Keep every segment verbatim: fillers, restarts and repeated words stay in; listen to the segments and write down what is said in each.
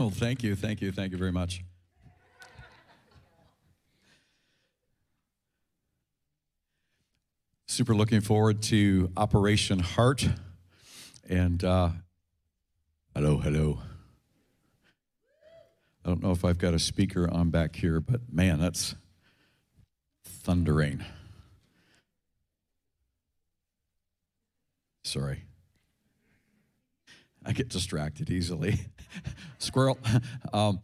Well, thank you, thank you, thank you very much. Super looking forward to Operation Heart. And uh, hello, hello. I don't know if I've got a speaker on back here, but man, that's thundering. Sorry. I get distracted easily. Squirrel. Um,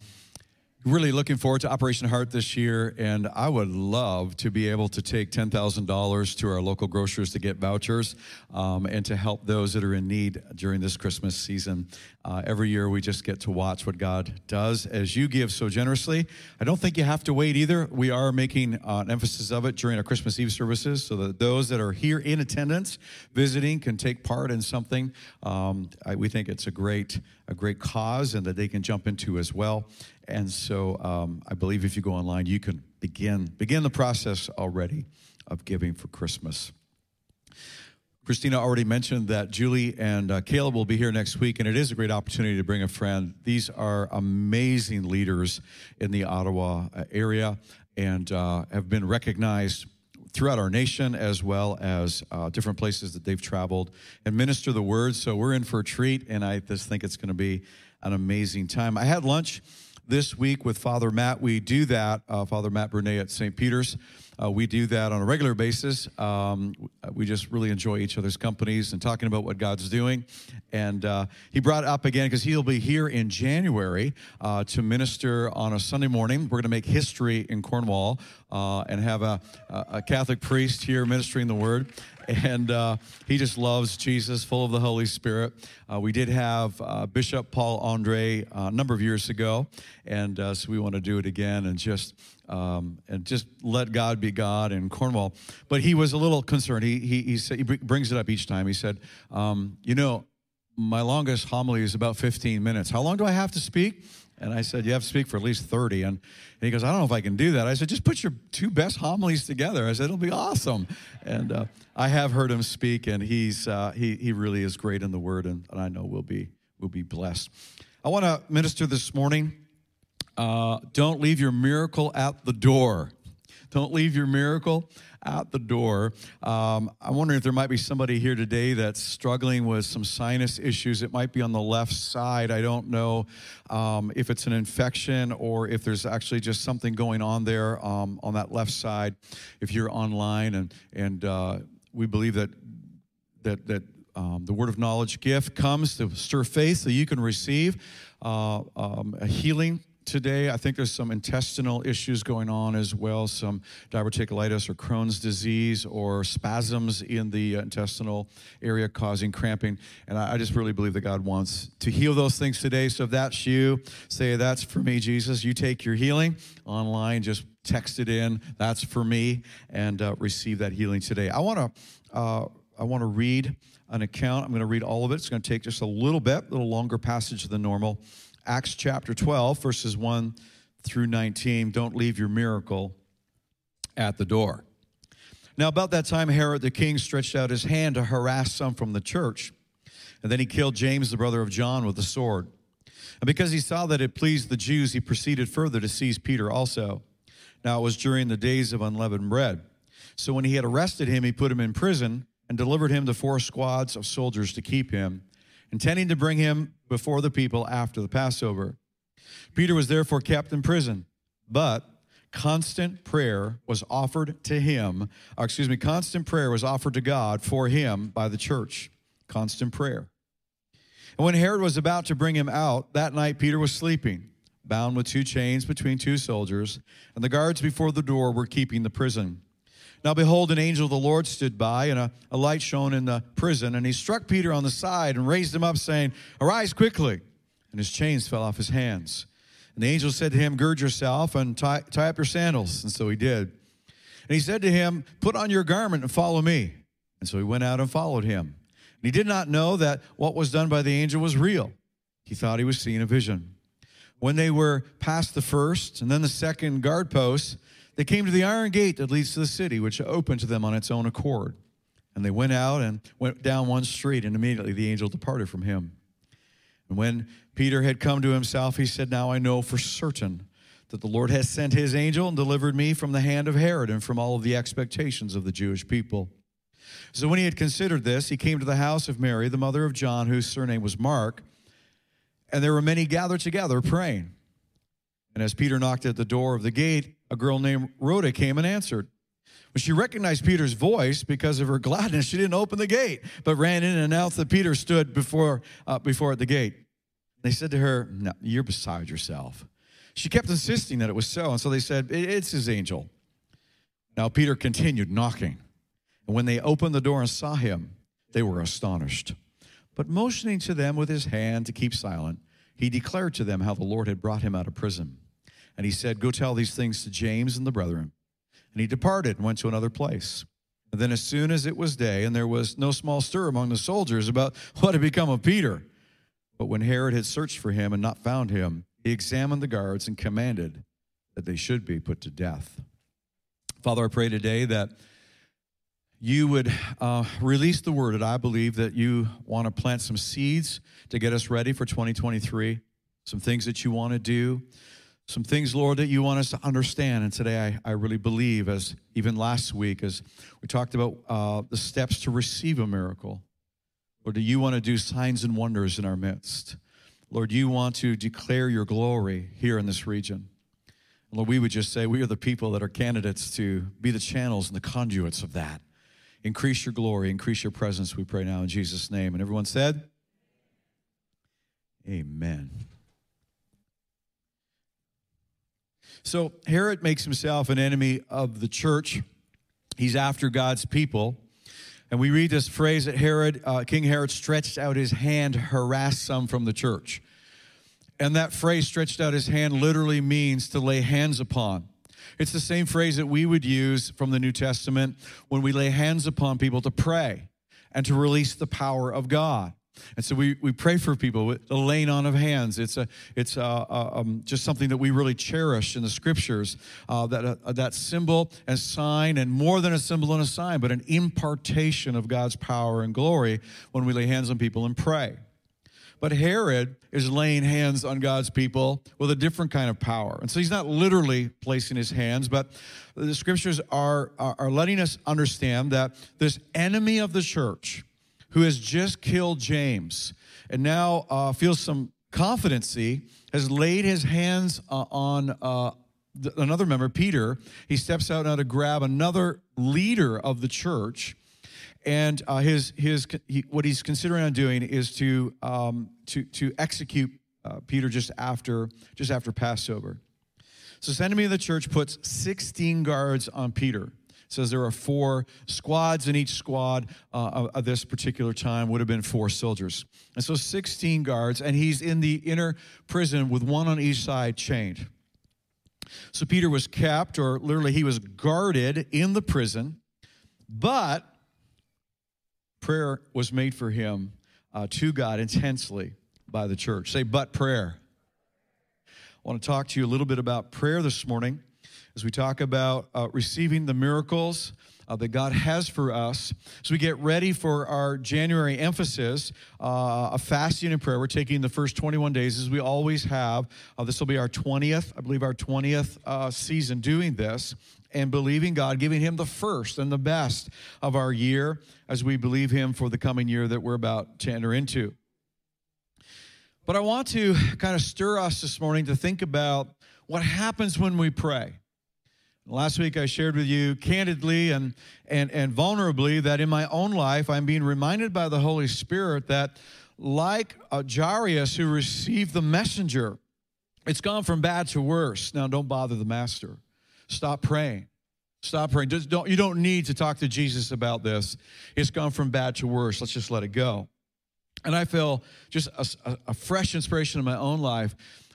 really looking forward to Operation Heart this year, and I would love to be able to take ten thousand dollars to our local grocers to get vouchers um, and to help those that are in need during this Christmas season. Uh, every year we just get to watch what God does as you give so generously. I don't think you have to wait either. We are making uh, an emphasis of it during our Christmas Eve services so that those that are here in attendance visiting can take part in something. Um, I, we think it's a great, a great cause and that they can jump into as well. And so um, I believe if you go online, you can begin begin the process already of giving for Christmas. Christina already mentioned that Julie and uh, Caleb will be here next week, and it is a great opportunity to bring a friend. These are amazing leaders in the Ottawa area and uh, have been recognized throughout our nation, as well as uh, different places that they've traveled and minister the word. So we're in for a treat, and I just think it's going to be an amazing time. I had lunch this week with Father Matt. We do that, uh, Father Matt Brené at Saint Peter's. Uh, we do that on a regular basis. Um, we just really enjoy each other's companies and talking about what God's doing. And uh, he brought it up again because he'll be here in January uh, to minister on a Sunday morning. We're going to make history in Cornwall uh, and have a, a Catholic priest here ministering the word. And uh, he just loves Jesus, full of the Holy Spirit. Uh, we did have uh, Bishop Paul Andre uh, a number of years ago, and uh, so we want to do it again and just um, and just let God be God in Cornwall. But he was a little concerned. He he he, said, he brings it up each time. He said, um, "You know, my longest homily is about fifteen minutes. How long do I have to speak?" And I said, you have to speak for at least thirty. And, and he goes, I don't know if I can do that. I said, just put your two best homilies together. I said, it'll be awesome. And uh, I have heard him speak, and he's uh, he he really is great in the word, and, and I know we'll be, we'll be blessed. I want to minister this morning. Uh, don't leave your miracle at the door. Don't leave your miracle at the door. Um, I'm wondering if there might be somebody here today that's struggling with some sinus issues. It might be on the left side. I don't know um, if it's an infection or if there's actually just something going on there um, on that left side. If you're online, and and uh, we believe that that that um, the word of knowledge gift comes to stir faith so you can receive uh, um, a healing. Today, I think there's some intestinal issues going on as well, some diverticulitis or Crohn's disease or spasms in the intestinal area causing cramping. And I just really believe that God wants to heal those things today. So if that's you, say, that's for me, Jesus. You take your healing online, just text it in, that's for me, and uh, receive that healing today. I want to uh, I want to read an account. I'm going to read all of it. It's going to take just a little bit, a little longer passage than normal. Acts chapter twelve, verses one through nineteen, don't leave your miracle at the door. Now about that time, Herod the king stretched out his hand to harass some from the church, and then he killed James, the brother of John, with a sword. And because he saw that it pleased the Jews, he proceeded further to seize Peter also. Now it was during the days of unleavened bread. So when he had arrested him, he put him in prison and delivered him to four squads of soldiers to keep him, intending to bring him before the people after the Passover. Peter was therefore kept in prison, but constant prayer was offered to him, or excuse me, constant prayer was offered to God for him by the church, constant prayer. And when Herod was about to bring him out, that night Peter was sleeping, bound with two chains between two soldiers, and the guards before the door were keeping the prison. Now behold, an angel of the Lord stood by, and a, a light shone in the prison, and he struck Peter on the side and raised him up, saying, Arise quickly. And his chains fell off his hands. And the angel said to him, Gird yourself and tie, tie up your sandals. And so he did. And he said to him, Put on your garment and follow me. And so he went out and followed him. And he did not know that what was done by the angel was real. He thought he was seeing a vision. When they were past the first and then the second guard posts, they came to the iron gate that leads to the city, which opened to them on its own accord. And they went out and went down one street, and immediately the angel departed from him. And when Peter had come to himself, he said, "Now I know for certain that the Lord has sent his angel and delivered me from the hand of Herod and from all of the expectations of the Jewish people." So when he had considered this, he came to the house of Mary, the mother of John, whose surname was Mark, and there were many gathered together praying. And as Peter knocked at the door of the gate, a girl named Rhoda came and answered. When she recognized Peter's voice because of her gladness, she didn't open the gate, but ran in and announced that Peter stood before, uh, before at the gate. They said to her, "No, you're beside yourself." She kept insisting that it was so, and so they said, "It's his angel." Now Peter continued knocking. And when they opened the door and saw him, they were astonished. But motioning to them with his hand to keep silent, he declared to them how the Lord had brought him out of prison. And he said, "Go tell these things to James and the brethren." And he departed and went to another place. And then as soon as it was day, and there was no small stir among the soldiers about what had become of Peter. But when Herod had searched for him and not found him, he examined the guards and commanded that they should be put to death. Father, I pray today that you would uh, release the word that I believe that you want to plant some seeds to get us ready for twenty twenty-three, some things that you want to do, some things, Lord, that you want us to understand. And today I, I really believe, as even last week, as we talked about uh, the steps to receive a miracle, Lord, that you want to do signs and wonders in our midst. Lord, you want to declare your glory here in this region. And Lord, we would just say we are the people that are candidates to be the channels and the conduits of that. Increase your glory, increase your presence, we pray now in Jesus' name. And everyone said, amen. So Herod makes himself an enemy of the church. He's after God's people. And we read this phrase that Herod, uh, King Herod stretched out his hand to harass some from the church. And that phrase, stretched out his hand, literally means to lay hands upon. It's the same phrase that we would use from the New Testament when we lay hands upon people to pray and to release the power of God. And so we, we pray for people with the laying on of hands. It's a it's a, a, um, just something that we really cherish in the Scriptures, uh, that uh, that symbol and sign, and more than a symbol and a sign, but an impartation of God's power and glory when we lay hands on people and pray. But Herod is laying hands on God's people with a different kind of power. And so he's not literally placing his hands, but the Scriptures are, are, are letting us understand that this enemy of the church who has just killed James and now uh, feels some competency has laid his hands uh, on uh, th- another member, Peter. He steps out now to grab another leader of the church. And uh, his his he, what he's considering on doing is to um, to to execute uh, Peter just after just after Passover. So this enemy of the church puts sixteen guards on Peter. It says there are four squads, and each squad uh, at this particular time would have been four soldiers. And so sixteen guards, and he's in the inner prison with one on each side chained. So Peter was kept, or literally he was guarded in the prison, but prayer was made for him uh, to God intensely by the church. Say, but prayer. I want to talk to you a little bit about prayer this morning as we talk about uh, receiving the miracles uh, that God has for us. As we get ready for our January emphasis uh, of fasting and prayer, we're taking the first twenty-one days as we always have. Uh, this will be our twentieth, I believe our twentieth uh, season doing this. And believing God, giving him the first and the best of our year as we believe him for the coming year that we're about to enter into. But I want to kind of stir us this morning to think about what happens when we pray. Last week I shared with you candidly and, and, and vulnerably that in my own life I'm being reminded by the Holy Spirit that like Jairus who received the messenger, it's gone from bad to worse. Now don't bother the master. Stop praying. Stop praying. Just don't, you don't need to talk to Jesus about this. It's gone from bad to worse. Let's just let it go. And I feel just a, a fresh inspiration in my own life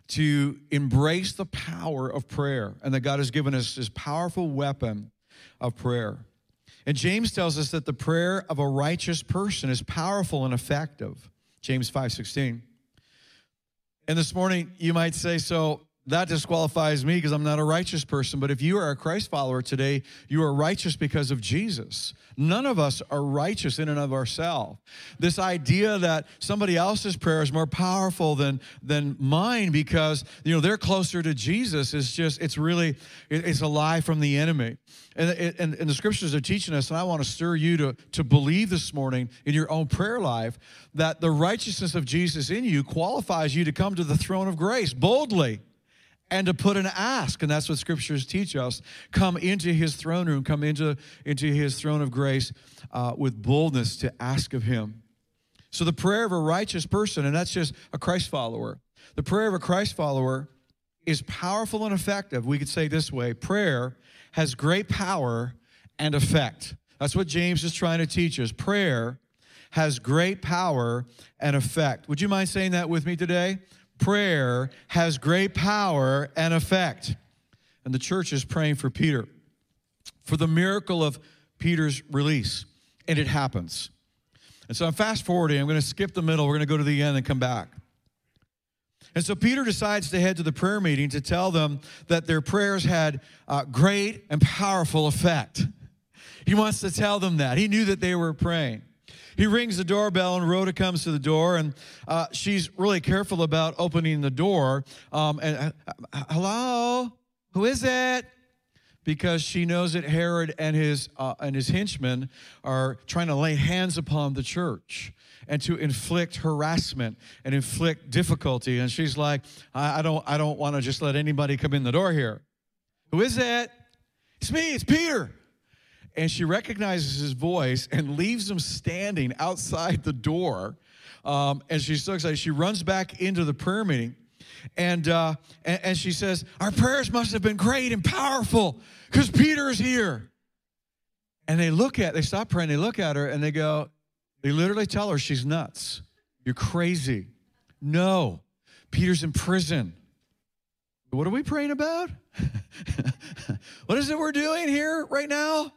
to embrace the power of prayer and that God has given us this powerful weapon of prayer. And James tells us that the prayer of a righteous person is powerful and effective. James five sixteen. And this morning, you might say, so that disqualifies me because I'm not a righteous person. But if you are a Christ follower today, you are righteous because of Jesus. None of us are righteous in and of ourselves. This idea that somebody else's prayer is more powerful than than mine because, you know, they're closer to Jesus is just, it's really, it's a lie from the enemy. And, and, and the scriptures are teaching us, and I want to stir you to, to believe this morning in your own prayer life that the righteousness of Jesus in you qualifies you to come to the throne of grace boldly and to put an ask. And that's what scriptures teach us. Come into his throne room, come into, into his throne of grace uh, with boldness to ask of him. So the prayer of a righteous person, and that's just a Christ follower, the prayer of a Christ follower is powerful and effective. We could say this way, prayer has great power and effect. That's what James is trying to teach us. Prayer has great power and effect. Would you mind saying that with me today? Prayer has great power and effect. And the church is praying for Peter, for the miracle of Peter's release, and it happens. And so I'm fast forwarding. I'm going to skip the middle. We're going to go to the end and come back. And so Peter decides to head to the prayer meeting to tell them that their prayers had uh, great and powerful effect. He wants to tell them that. He knew that they were praying. He rings the doorbell, and Rhoda comes to the door, and uh, she's really careful about opening the door. Um, and uh, hello, who is it? Because she knows that Herod and his uh, and his henchmen are trying to lay hands upon the church and to inflict harassment and inflict difficulty. And she's like, I, I don't, I don't want to just let anybody come in the door here. Who is it? It's me, it's Peter. And she recognizes his voice and leaves him standing outside the door. Um, and she's so excited. She runs back into the prayer meeting, and, uh, and, and she says, our prayers must have been great and powerful because Peter's here. And they look at, they stop praying, they look at her, and they go, they literally tell her she's nuts. You're crazy. No, Peter's in prison. What are we praying about? What is it we're doing here right now?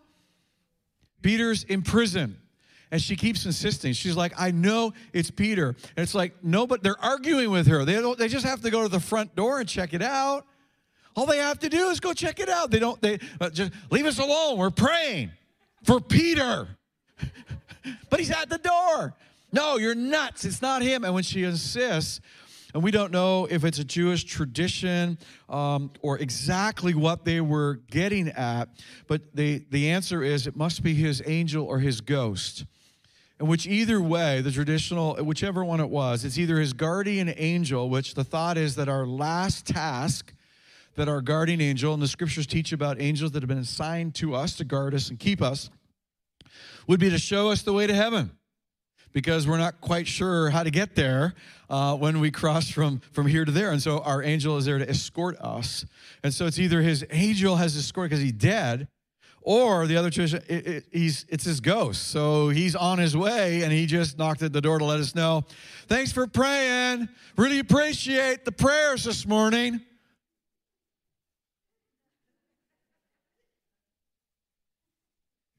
Peter's in prison. And she keeps insisting. She's like, I know it's Peter. And it's like, no, but they're arguing with her. They don't, they just have to go to the front door and check it out. All they have to do is go check it out. They don't, they uh, just leave us alone. We're praying for Peter. But he's at the door. No, you're nuts. It's not him. And when she insists, and we don't know if it's a Jewish tradition um, or exactly what they were getting at, but the, the answer is it must be his angel or his ghost. And which either way, the traditional, whichever one it was, it's either his guardian angel, which the thought is that our last task, that our guardian angel, and the scriptures teach about angels that have been assigned to us to guard us and keep us, would be to show us the way to heaven. Because we're not quite sure how to get there uh, when we cross from, from here to there. And so our angel is there to escort us. And so it's either his angel has escorted because he's dead, or the other tradition, it, it, he's, it's his ghost. So he's on his way, and he just knocked at the door to let us know, thanks for praying. Really appreciate the prayers this morning.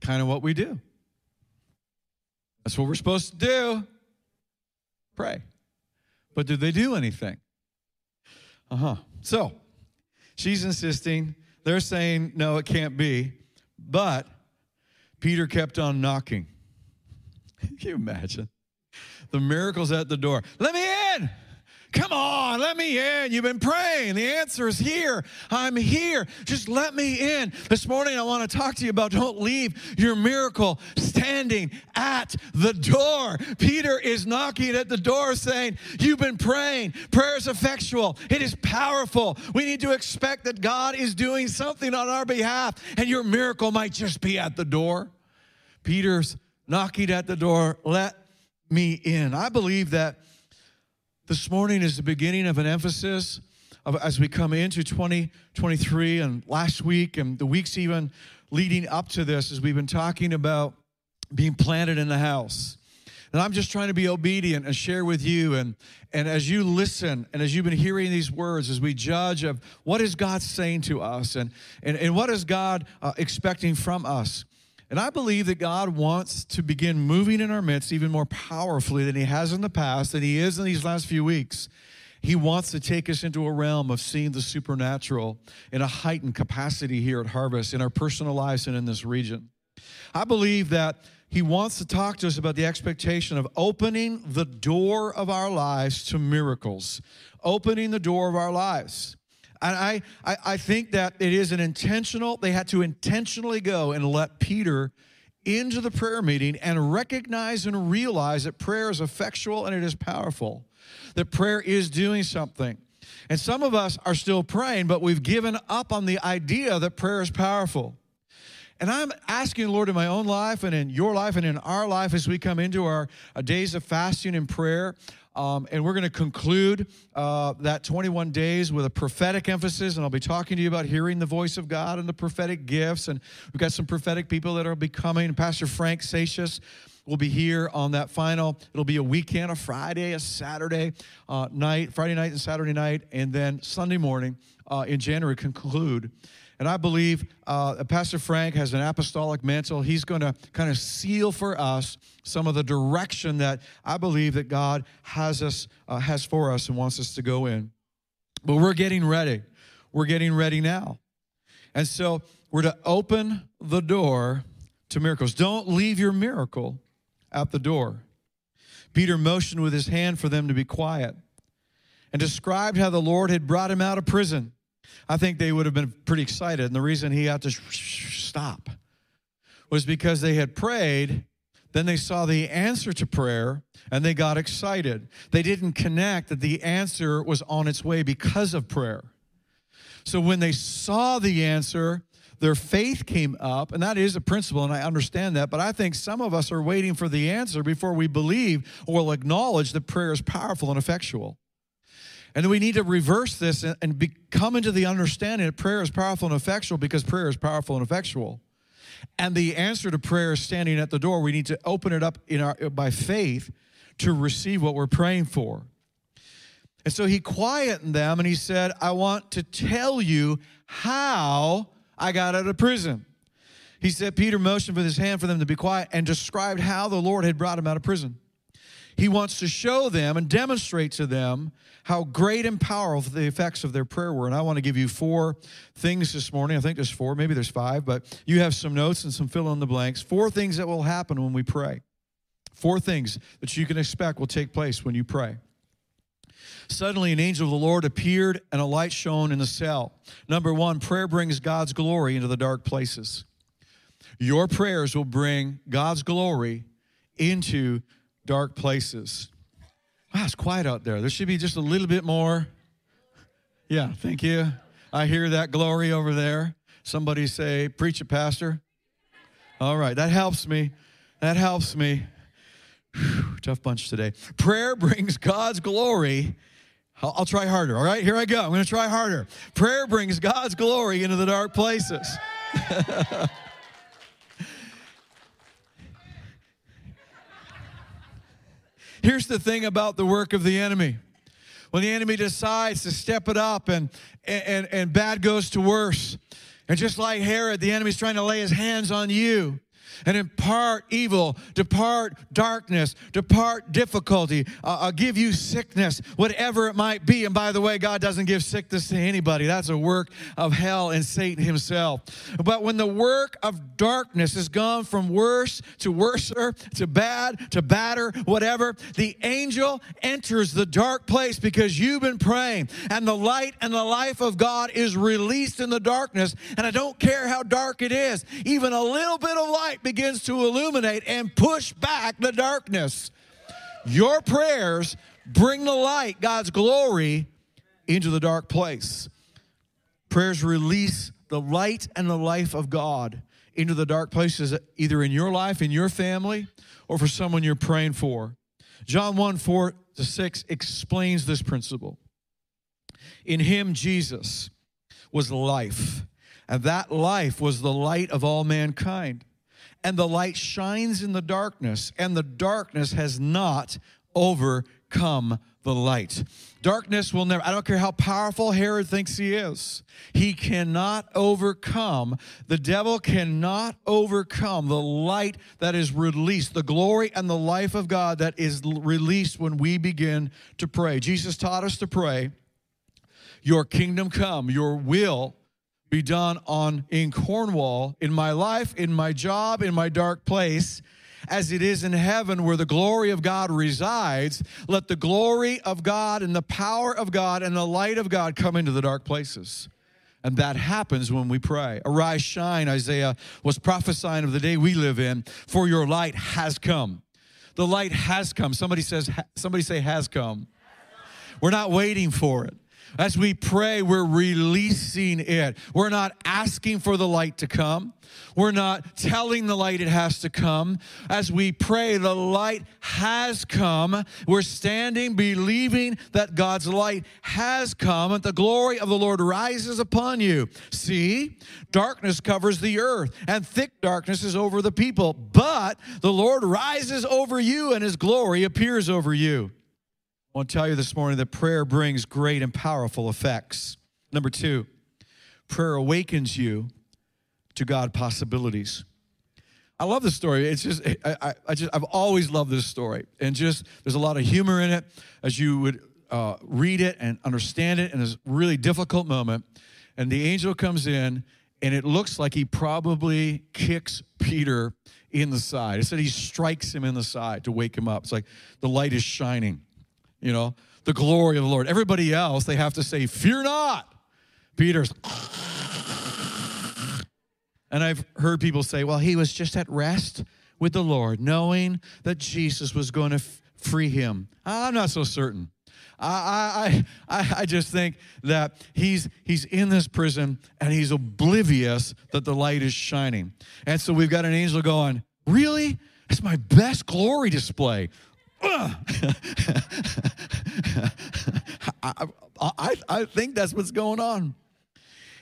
Kind of what we do. That's what we're supposed to do, pray. But did they do anything? Uh-huh. So she's insisting. They're saying, no, it can't be. But Peter kept on knocking. Can you imagine? The miracle's at the door. Let me in. Come on, let me in. You've been praying. The answer is here. I'm here. Just let me in. This morning I want to talk to you about don't leave your miracle standing at the door. Peter is knocking at the door saying, you've been praying. Prayer is effectual. It is powerful. We need to expect that God is doing something on our behalf, and your miracle might just be at the door. Peter's knocking at the door. Let me in. I believe that this morning is the beginning of an emphasis of, as we come into twenty twenty-three and last week and the weeks even leading up to this, as we've been talking about being planted in the house. And I'm just trying to be obedient and share with you. And, and as you listen and as you've been hearing these words, as we judge of what is God saying to us and, and, and what is God uh, expecting from us. And I believe that God wants to begin moving in our midst even more powerfully than he has in the past, than he is in these last few weeks. He wants to take us into a realm of seeing the supernatural in a heightened capacity here at Harvest, in our personal lives and in this region. I believe that He wants to talk to us about the expectation of opening the door of our lives to miracles, opening the door of our lives. And I, I, I think that it is an intentional, they had to intentionally go and let Peter into the prayer meeting and recognize and realize that prayer is effectual and it is powerful, that prayer is doing something. And some of us are still praying, but we've given up on the idea that prayer is powerful. And I'm asking, Lord, in my own life and in your life and in our life as we come into our days of fasting and prayer, um, and we're going to conclude uh, that twenty-one days with a prophetic emphasis, and I'll be talking to you about hearing the voice of God and the prophetic gifts, and we've got some prophetic people that are coming. Pastor Frank Satius will be here on that final. It'll be a weekend, a Friday, a Saturday uh, night, Friday night and Saturday night, and then Sunday morning uh, in January conclude. And I believe uh, Pastor Frank has an apostolic mantle. He's going to kind of seal for us some of the direction that I believe that God has us uh, has for us and wants us to go in. But we're getting ready. We're getting ready now. And so we're to open the door to miracles. Don't leave your miracle at the door. Peter motioned with his hand for them to be quiet and described how the Lord had brought him out of prison. I think they would have been pretty excited, and the reason he had to sh- sh- stop was because they had prayed, then they saw the answer to prayer, and they got excited. They didn't connect that the answer was on its way because of prayer. So when they saw the answer, their faith came up, and that is a principle, and I understand that, but I think some of us are waiting for the answer before we believe or will acknowledge that prayer is powerful and effectual. And we need to reverse this and, and be, come into the understanding that prayer is powerful and effectual because prayer is powerful and effectual. And the answer to prayer is standing at the door. We need to open it up in our, by faith to receive what we're praying for. And so he quietened them and he said, I want to tell you how I got out of prison. He said, Peter motioned with his hand for them to be quiet and described how the Lord had brought him out of prison. He wants to show them and demonstrate to them how great and powerful the effects of their prayer were. And I want to give you four things this morning. I think there's four, maybe there's five, but you have some notes and some fill in the blanks. Four things that will happen when we pray. Four things that you can expect will take place when you pray. Suddenly an angel of the Lord appeared and a light shone in the cell. Number one, prayer brings God's glory into the dark places. Your prayers will bring God's glory into dark places. Wow, it's quiet out there. There should be just a little bit more. Yeah, thank you. I hear that glory over there. Somebody say, preach it, Pastor. All right, that helps me. That helps me. Whew, tough bunch today. Prayer brings God's glory. I'll, I'll try harder, all right? Here I go. I'm going to try harder. Prayer brings God's glory into the dark places. Here's the thing about the work of the enemy. When the enemy decides to step it up and, and, and bad goes to worse, and just like Herod, the enemy's trying to lay his hands on you and impart evil, depart darkness, depart difficulty, uh, I'll give you sickness, whatever it might be. And by the way, God doesn't give sickness to anybody. That's a work of hell and Satan himself. But when the work of darkness has gone from worse to worser, to bad, to badder, whatever, the angel enters the dark place because you've been praying, and the light and the life of God is released in the darkness. And I don't care how dark it is, even a little bit of light begins to illuminate and push back the darkness. Your prayers bring the light, God's glory, into the dark place. Prayers release the light and the life of God into the dark places, either in your life, in your family, or for someone you're praying for. John one, four to six explains this principle. In him, Jesus, was life, and that life was the light of all mankind. And the light shines in the darkness, and the darkness has not overcome the light. Darkness will never, I don't care how powerful Herod thinks he is, he cannot overcome, the devil cannot overcome the light that is released, the glory and the life of God that is released when we begin to pray. Jesus taught us to pray, your kingdom come, your will be done on in Cornwall, in my life, in my job, in my dark place, as it is in heaven where the glory of God resides. Let the glory of God and the power of God and the light of God come into the dark places. And that happens when we pray. Arise, shine, Isaiah was prophesying of the day we live in, for your light has come. The light has come. Somebody says, somebody say has come. We're not waiting for it. As we pray, we're releasing it. We're not asking for the light to come. We're not telling the light it has to come. As we pray, the light has come. We're standing, believing that God's light has come, and the glory of the Lord rises upon you. See, darkness covers the earth, and thick darkness is over the people. But the Lord rises over you, and his glory appears over you. I want to tell you this morning that prayer brings great and powerful effects. Number two, prayer awakens you to God possibilities. I love this story. It's just, I, I just, I've always loved this story. And just, there's a lot of humor in it as you would uh, read it and understand it in this really difficult moment. And the angel comes in, and it looks like he probably kicks Peter in the side. It said he strikes him in the side to wake him up. It's like the light is shining. You know, the glory of the Lord. Everybody else, they have to say, fear not. Peter's. And I've heard people say, well, he was just at rest with the Lord, knowing that Jesus was going to f- free him. I'm not so certain. I, I, I, I just think that he's, he's in this prison, and he's oblivious that the light is shining. And so we've got an angel going, really? That's my best glory display. I, I, I think that's what's going on.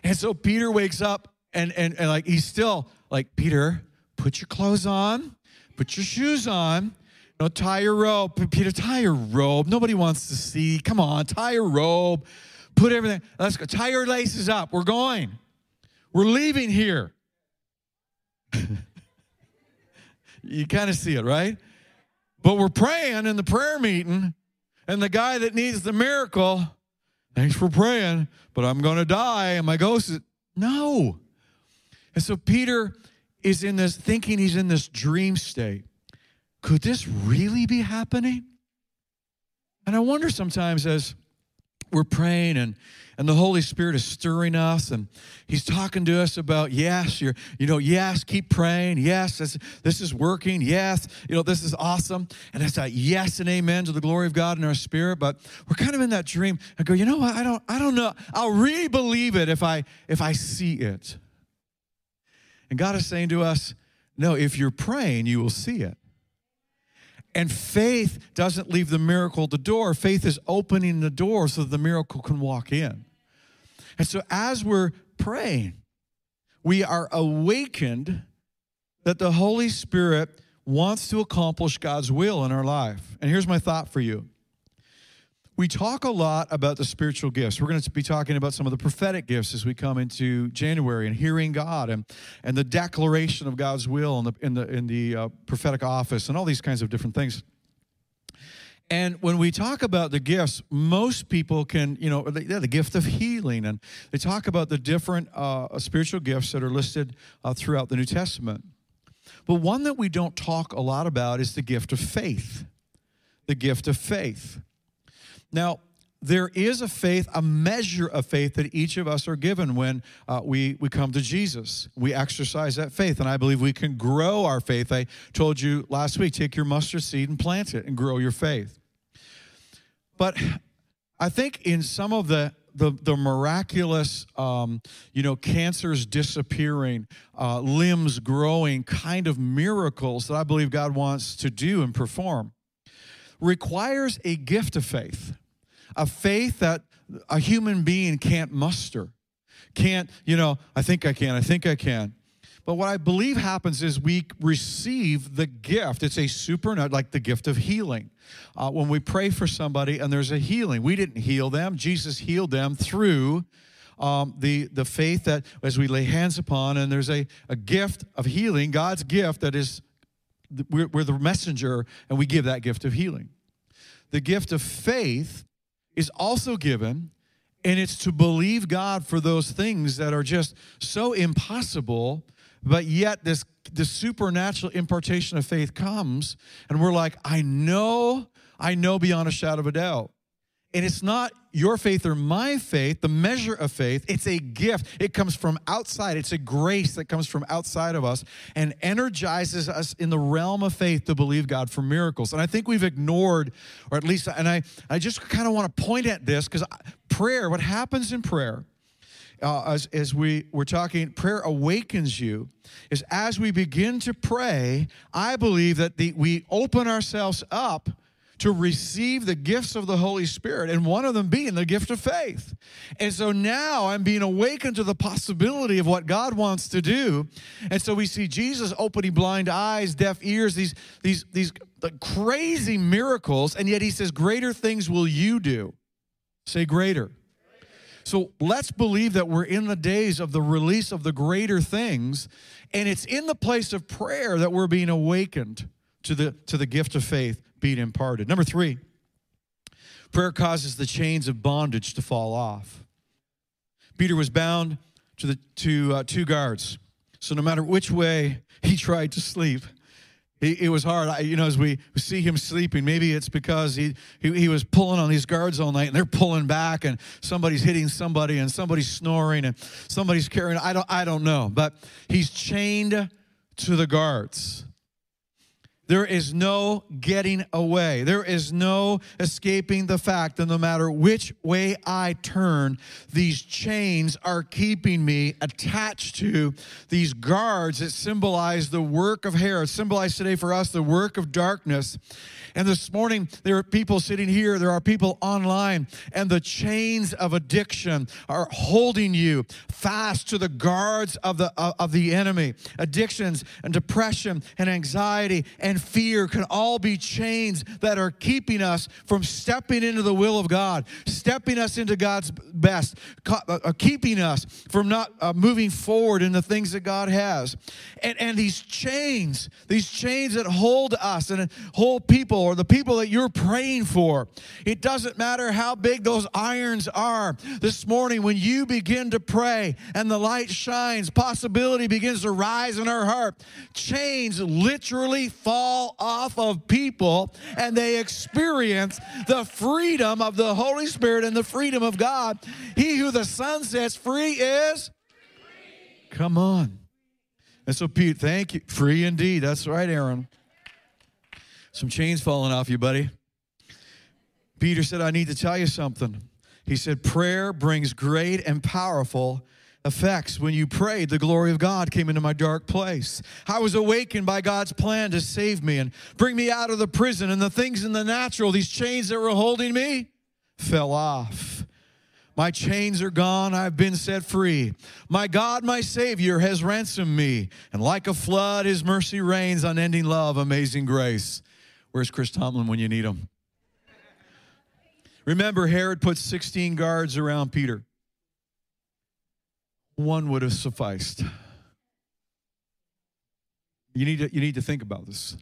And so Peter wakes up, and, and, and like he's still like, Peter, put your clothes on, put your shoes on, no, tie your robe. Peter, tie your robe. Nobody wants to see. Come on, tie your robe. Put everything. Let's go. Tie your laces up. We're going. We're leaving here. You kind of see it, right? But we're praying in the prayer meeting, and the guy that needs the miracle, thanks for praying, but I'm going to die, and my ghost is, no. And so Peter is in this, thinking he's in this dream state. Could this really be happening? And I wonder sometimes as we're praying, and, and the Holy Spirit is stirring us, and he's talking to us about, yes, you're, you know, yes, keep praying. Yes, this, this is working. Yes, you know, this is awesome. And that's that yes and amen to the glory of God in our spirit. But we're kind of in that dream. I go, you know what? I don't, I don't know. I'll really believe it if I, if I see it. And God is saying to us, no, if you're praying, you will see it. And faith doesn't leave the miracle at the door. Faith is opening the door so that the miracle can walk in. And so as we're praying, we are awakened that the Holy Spirit wants to accomplish God's will in our life. And here's my thought for you. We talk a lot about the spiritual gifts. We're going to be talking about some of the prophetic gifts as we come into January, and hearing God, and, and the declaration of God's will in the, in the, in the uh, prophetic office, and all these kinds of different things. And when we talk about the gifts, most people can, you know, the, the gift of healing, and they talk about the different uh, spiritual gifts that are listed uh, throughout the New Testament. But one that we don't talk a lot about is the gift of faith, the gift of faith. Now, there is a faith, a measure of faith that each of us are given when uh, we, we come to Jesus. We exercise that faith, and I believe we can grow our faith. I told you last week, take your mustard seed and plant it and grow your faith. But I think in some of the The, the miraculous, um, you know, cancers disappearing, uh, limbs growing kind of miracles that I believe God wants to do and perform requires a gift of faith, a faith that a human being can't muster, can't, you know, I think I can, I think I can. But what I believe happens is we receive the gift. It's a supernatural, like the gift of healing. Uh, when we pray for somebody and there's a healing, we didn't heal them. Jesus healed them through um, the, the faith that as we lay hands upon, and there's a, a gift of healing, God's gift that is, we're, we're the messenger, and we give that gift of healing. The gift of faith is also given, and it's to believe God for those things that are just so impossible, but yet this, this supernatural impartation of faith comes, and we're like, I know, I know beyond a shadow of a doubt. And it's not your faith or my faith, the measure of faith, it's a gift. It comes from outside. It's a grace that comes from outside of us and energizes us in the realm of faith to believe God for miracles. And I think we've ignored, or at least, and I, I just kind of want to point at this, because prayer, what happens in prayer, uh, as, as we were talking, prayer awakens you, is as we begin to pray, I believe that the, we open ourselves up to receive the gifts of the Holy Spirit, and one of them being the gift of faith. And so now I'm being awakened to the possibility of what God wants to do. And so we see Jesus opening blind eyes, deaf ears, these, these, these crazy miracles, and yet he says, greater things will you do. Say greater. So let's believe that we're in the days of the release of the greater things, and it's in the place of prayer that we're being awakened to the, to the gift of faith being imparted. Number three, prayer causes the chains of bondage to fall off. Peter was bound to the to uh, two guards, so no matter which way he tried to sleep, he, it was hard. I, you know, as we see him sleeping, maybe it's because he, he he was pulling on these guards all night, and they're pulling back, and somebody's hitting somebody, and somebody's snoring, and somebody's carrying. I don't I don't know, but he's chained to the guards. There is no getting away. There is no escaping the fact that no matter which way I turn, these chains are keeping me attached to these guards that symbolize the work of Herod, symbolize today for us the work of darkness. And this morning, there are people sitting here, there are people online, and the chains of addiction are holding you fast to the guards of the, of, of the enemy. Addictions and depression and anxiety and And fear can all be chains that are keeping us from stepping into the will of God, stepping us into God's best, keeping us from not uh, moving forward in the things that God has. And, and these chains, these chains that hold us and hold people or the people that you're praying for, it doesn't matter how big those irons are. This morning when you begin to pray and the light shines, possibility begins to rise in our heart. Chains literally fall off of people, and they experience the freedom of the Holy Spirit and the freedom of God. He who the Son sets free is free. Come on. And so, Pete, thank you. Free indeed. That's right, Aaron. Some chains falling off you, buddy. Peter said, I need to tell you something. He said, prayer brings great and powerful effects. When you prayed, the glory of God came into my dark place. I was awakened by God's plan to save me and bring me out of the prison, and the things in the natural, these chains that were holding me, fell off. My chains are gone. I've been set free. My God, my Savior, has ransomed me. And like a flood, his mercy reigns, unending love, amazing grace. Where's Chris Tomlin when you need him? Remember, Herod put sixteen guards around Peter. One would have sufficed. You need to, you need to think about this.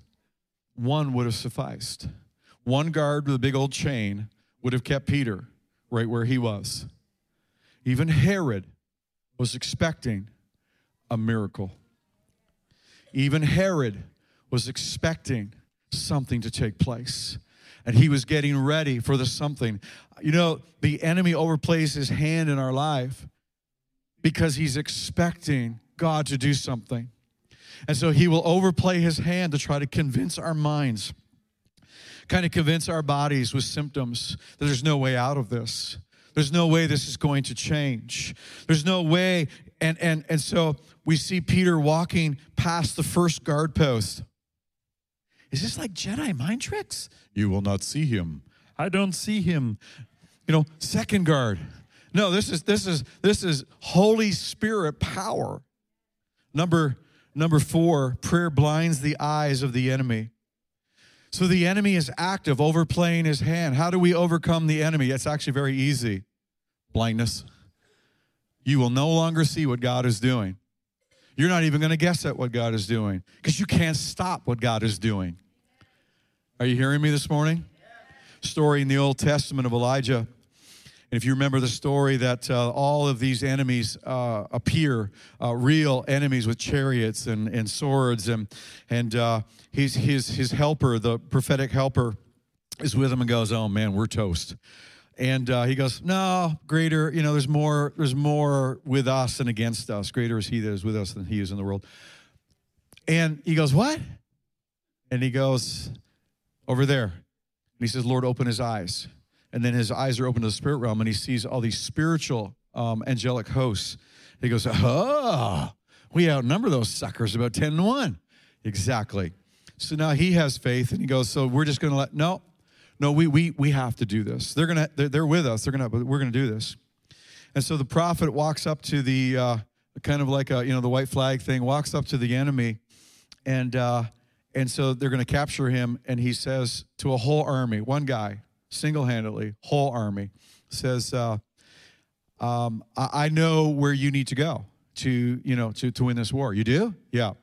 One would have sufficed. One guard with a big old chain would have kept Peter right where he was. Even Herod was expecting a miracle. Even Herod was expecting something to take place. And he was getting ready for the something. You know, the enemy overplays his hand in our life, because he's expecting God to do something. And so he will overplay his hand to try to convince our minds, kind of convince our bodies with symptoms that there's no way out of this. There's no way this is going to change. There's no way. And, and, and so we see Peter walking past the first guard post. Is this like Jedi mind tricks? You will not see him. I don't see him. You know, second guard. No, this is this is this is Holy Spirit power. Number Number four, prayer blinds the eyes of the enemy. So the enemy is active, overplaying his hand. How do we overcome the enemy? It's actually very easy. Blindness. You will no longer see what God is doing. You're not even going to guess at what God is doing because you can't stop what God is doing. Are you hearing me this morning? Story in the Old Testament of Elijah. And if you remember the story that uh, all of these enemies uh, appear, uh, real enemies with chariots and, and swords, and, and uh, his, his, his helper, the prophetic helper, is with him and goes, oh, man, we're toast. And uh, he goes, no, greater, you know, there's more, there's more with us than against us. Greater is he that is with us than he is in the world. And he goes, what? And he goes, over there. And he says, Lord, open his eyes. And then his eyes are open to the spirit realm, and he sees all these spiritual um, angelic hosts. And he goes, oh, we outnumber those suckers about ten to one. Exactly. So now he has faith, and he goes, so we're just going to let, no, no, we we we have to do this. They're gonna, they're, they're with us. They're gonna, we're gonna do this. And so the prophet walks up to the uh, kind of like a, you know, the white flag thing. Walks up to the enemy, and uh, and so they're gonna capture him. And he says to a whole army, one guy, single-handedly, whole army, says, uh, um, I, I know where you need to go to, you know, to to win this war. You do? Yeah.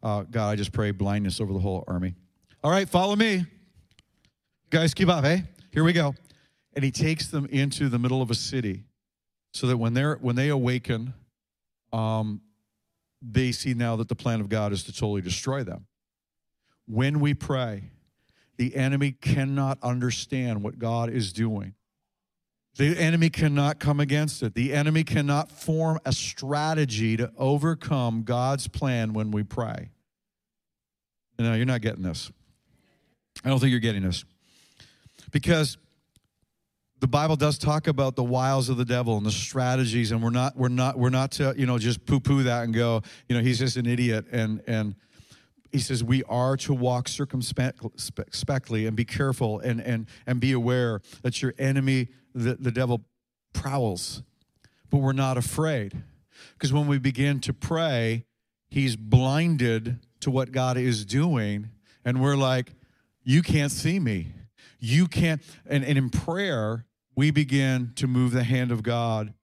Uh, God, I just pray blindness over the whole army. All right, follow me. Guys, keep up, hey? Here we go. And he takes them into the middle of a city so that when they're when they awaken, um, they see now that the plan of God is to totally destroy them. When we pray, the enemy cannot understand what God is doing. The enemy cannot come against it. The enemy cannot form a strategy to overcome God's plan when we pray. No, you're not getting this. I don't think you're getting this. Because the Bible does talk about the wiles of the devil and the strategies, and we're not we're not we're not to, you know, just poo-poo that and go, you know, he's just an idiot. And and he says we are to walk circumspectly and be careful and and and be aware that your enemy, the, the devil, prowls, but we're not afraid. Because when we begin to pray, he's blinded to what God is doing, and we're like, you can't see me. You can't, and, and in prayer, we begin to move the hand of God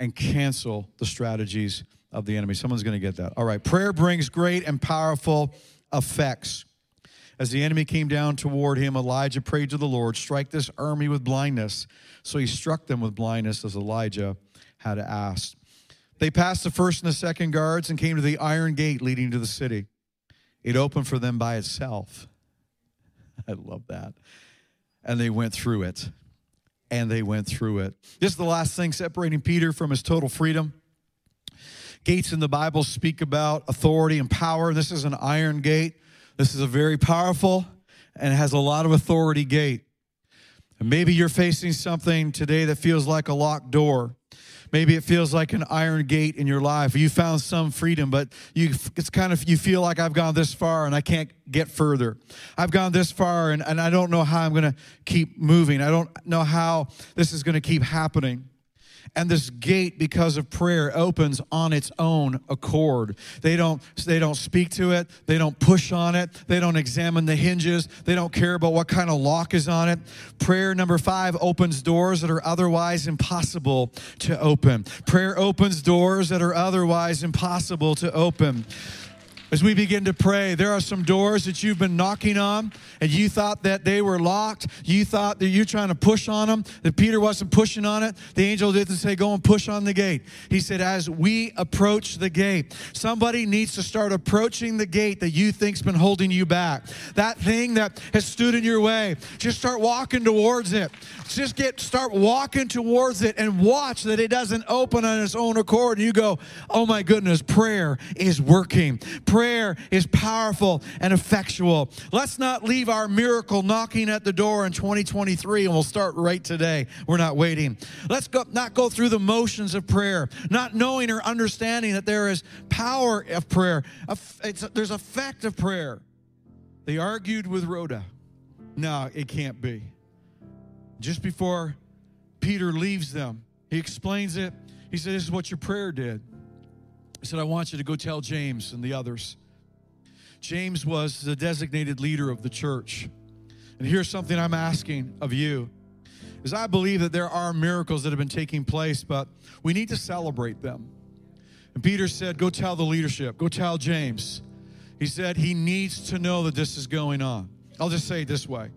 and cancel the strategies of the enemy. Someone's going to get that. All right, prayer brings great and powerful effects. As the enemy came down toward him, Elijah prayed to the Lord, strike this army with blindness. So he struck them with blindness as Elijah had asked. They passed the first and the second guards and came to the iron gate leading to the city. It opened for them by itself. I love that. And they went through it, and they went through it. This is the last thing separating Peter from his total freedom. Gates in the Bible speak about authority and power. This is an iron gate. This is a very powerful and has a lot of authority gate. And maybe you're facing something today that feels like a locked door. Maybe it feels like an iron gate in your life. You found some freedom, but you it's kind of you feel like I've gone this far and I can't get further. I've gone this far and, and I don't know how I'm going to keep moving. I don't know how this is going to keep happening. And this gate, because of prayer, opens on its own accord. They don't, they don't speak to it. They don't push on it. They don't examine the hinges. They don't care about what kind of lock is on it. Prayer, number five, opens doors that are otherwise impossible to open. Prayer opens doors that are otherwise impossible to open. As we begin to pray, there are some doors that you've been knocking on, and you thought that they were locked. You thought that you're trying to push on them, that Peter wasn't pushing on it. The angel didn't say, go and push on the gate. He said, as we approach the gate, somebody needs to start approaching the gate that you think's been holding you back. That thing that has stood in your way, just start walking towards it. Just get start walking towards it and watch that it doesn't open on its own accord. And you go, oh my goodness, prayer is working. Prayer Prayer is powerful and effectual. Let's not leave our miracle knocking at the door in twenty twenty-three, and we'll start right today. We're not waiting. Let's go, not go through the motions of prayer, not knowing or understanding that there is power of prayer. It's, there's effect of prayer. They argued with Rhoda. No, it can't be. Just before Peter leaves them, he explains it. He said, this is what your prayer did. He said, I want you to go tell James and the others. James was the designated leader of the church. And here's something I'm asking of you, is I believe that there are miracles that have been taking place, but we need to celebrate them. And Peter said, go tell the leadership, go tell James. He said he needs to know that this is going on. I'll just say it this way.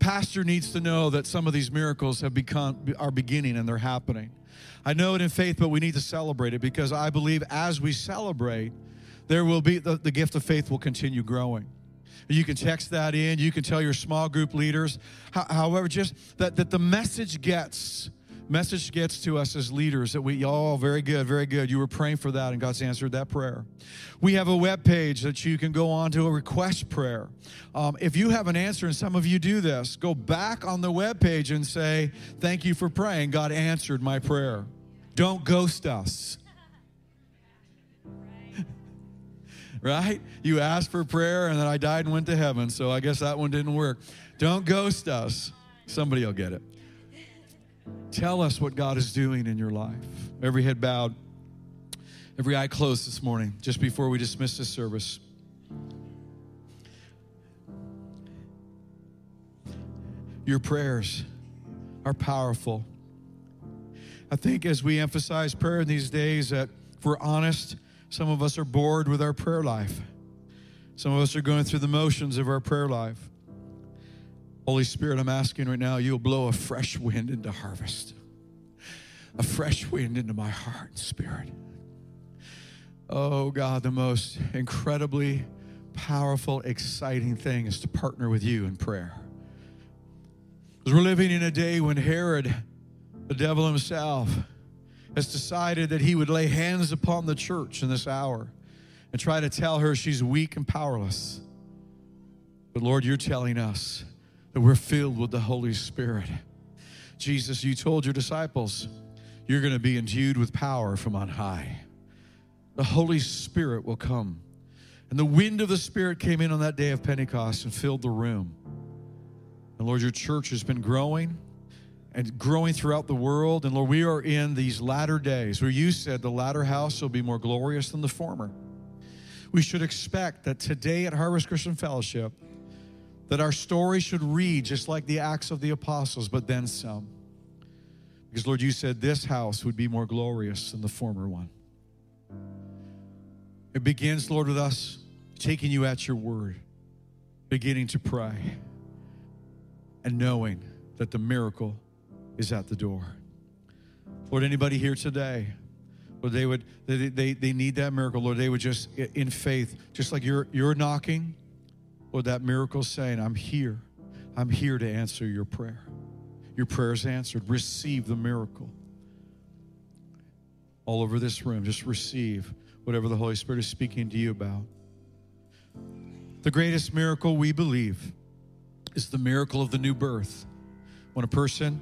Pastor needs to know that some of these miracles have become, are beginning and they're happening. I know it in faith, but we need to celebrate it because I believe as we celebrate, there will be the, the gift of faith will continue growing. You can text that in. You can tell your small group leaders. However, just that, that the message gets, message gets to us as leaders that we, oh, very good, very good. You were praying for that, and God's answered that prayer. We have a webpage that you can go on to a request prayer. Um, if you have an answer, and some of you do this, go back on the webpage and say, thank you for praying. God answered my prayer. Don't ghost us. Right? You asked for prayer, and then I died and went to heaven, so I guess that one didn't work. Don't ghost us. Somebody will get it. Tell us what God is doing in your life. Every head bowed, every eye closed this morning, just before we dismiss this service. Your prayers are powerful. I think as we emphasize prayer in these days, that if we're honest, some of us are bored with our prayer life. Some of us are going through the motions of our prayer life. Holy Spirit, I'm asking right now, you'll blow a fresh wind into Harvest. A fresh wind into my heart and spirit. Oh, God, the most incredibly powerful, exciting thing is to partner with you in prayer. Because we're living in a day when Herod, the devil himself, has decided that he would lay hands upon the church in this hour and try to tell her she's weak and powerless. But Lord, you're telling us that we're filled with the Holy Spirit. Jesus, you told your disciples, you're going to be endued with power from on high. The Holy Spirit will come. And the wind of the Spirit came in on that day of Pentecost and filled the room. And Lord, your church has been growing and growing throughout the world. And Lord, we are in these latter days where you said the latter house will be more glorious than the former. We should expect that today at Harvest Christian Fellowship, that our story should read just like the Acts of the Apostles, but then some. Because Lord, you said this house would be more glorious than the former one. It begins, Lord, with us taking you at your word, beginning to pray, and knowing that the miracle is at the door. Lord, anybody here today, Lord, they would they, they, they need that miracle. Lord, they would just, in faith, just like you're, you're knocking, Lord, that miracle saying, I'm here. I'm here to answer your prayer. Your prayer is answered. Receive the miracle. All over this room, just receive whatever the Holy Spirit is speaking to you about. The greatest miracle we believe is the miracle of the new birth. When a person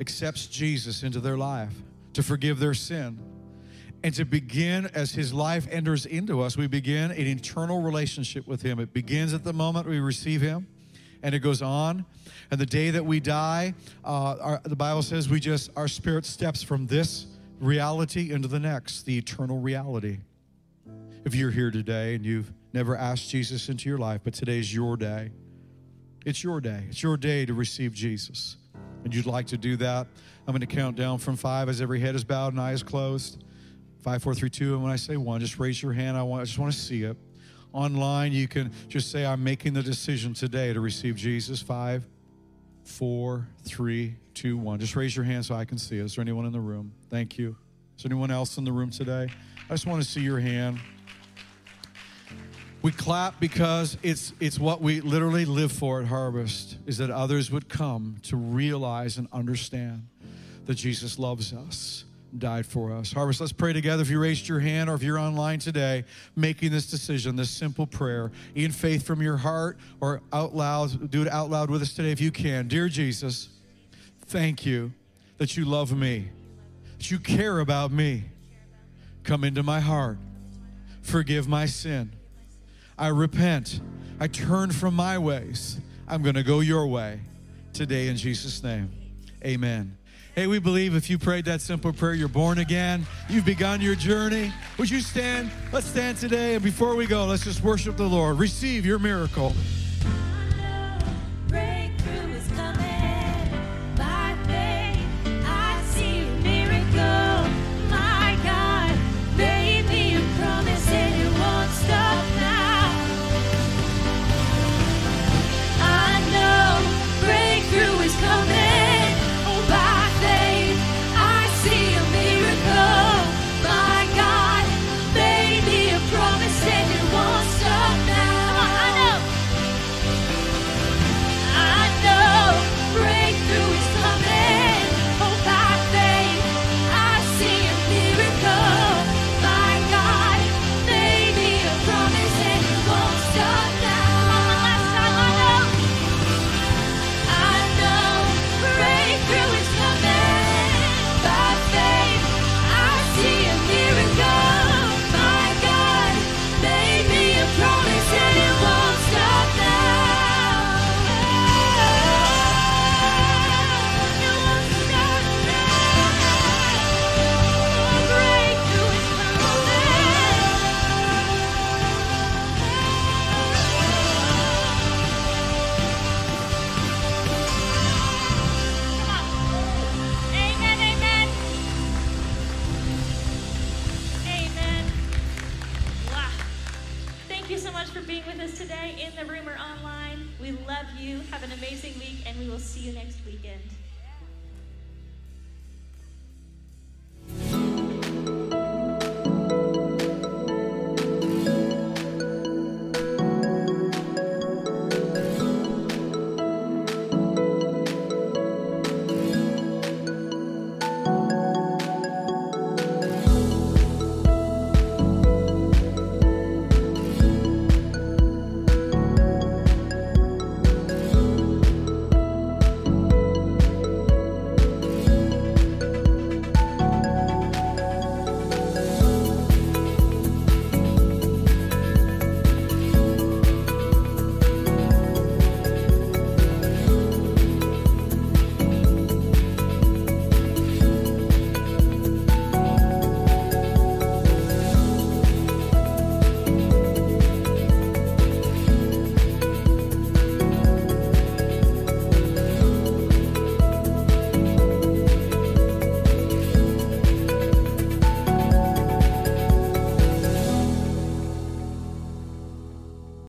accepts Jesus into their life to forgive their sin and to begin, as his life enters into us, we begin an eternal relationship with him. It begins at the moment we receive him, and it goes on. And the day that we die, uh, our, the Bible says we just, our spirit steps from this reality into the next, the eternal reality. If you're here today and you've never asked Jesus into your life, but today's your day, it's your day. It's your day to receive Jesus. And you'd like to do that, I'm going to count down from five as every head is bowed and eyes closed. Five, four, three, two. And when I say one, just raise your hand. I want, I just want to see it. Online, you can just say, I'm making the decision today to receive Jesus. Five, four, three, two, one. Just raise your hand so I can see it. Is there anyone in the room? Thank you. Is there anyone else in the room today? I just want to see your hand. We clap because it's it's what we literally live for at Harvest, is that others would come to realize and understand that Jesus loves us, died for us. Harvest, let's pray together. If you raised your hand or if you're online today, making this decision, this simple prayer, in faith from your heart or out loud, do it out loud with us today if you can. Dear Jesus, thank you that you love me, that you care about me. Come into my heart. Forgive my sin. I repent. I turn from my ways. I'm going to go your way today in Jesus' name. Amen. Hey, we believe if you prayed that simple prayer, you're born again. You've begun your journey. Would you stand? Let's stand today. And before we go, let's just worship the Lord. Receive your miracle. Today in the room or online. We love you. Have an amazing week, and we will see you next weekend.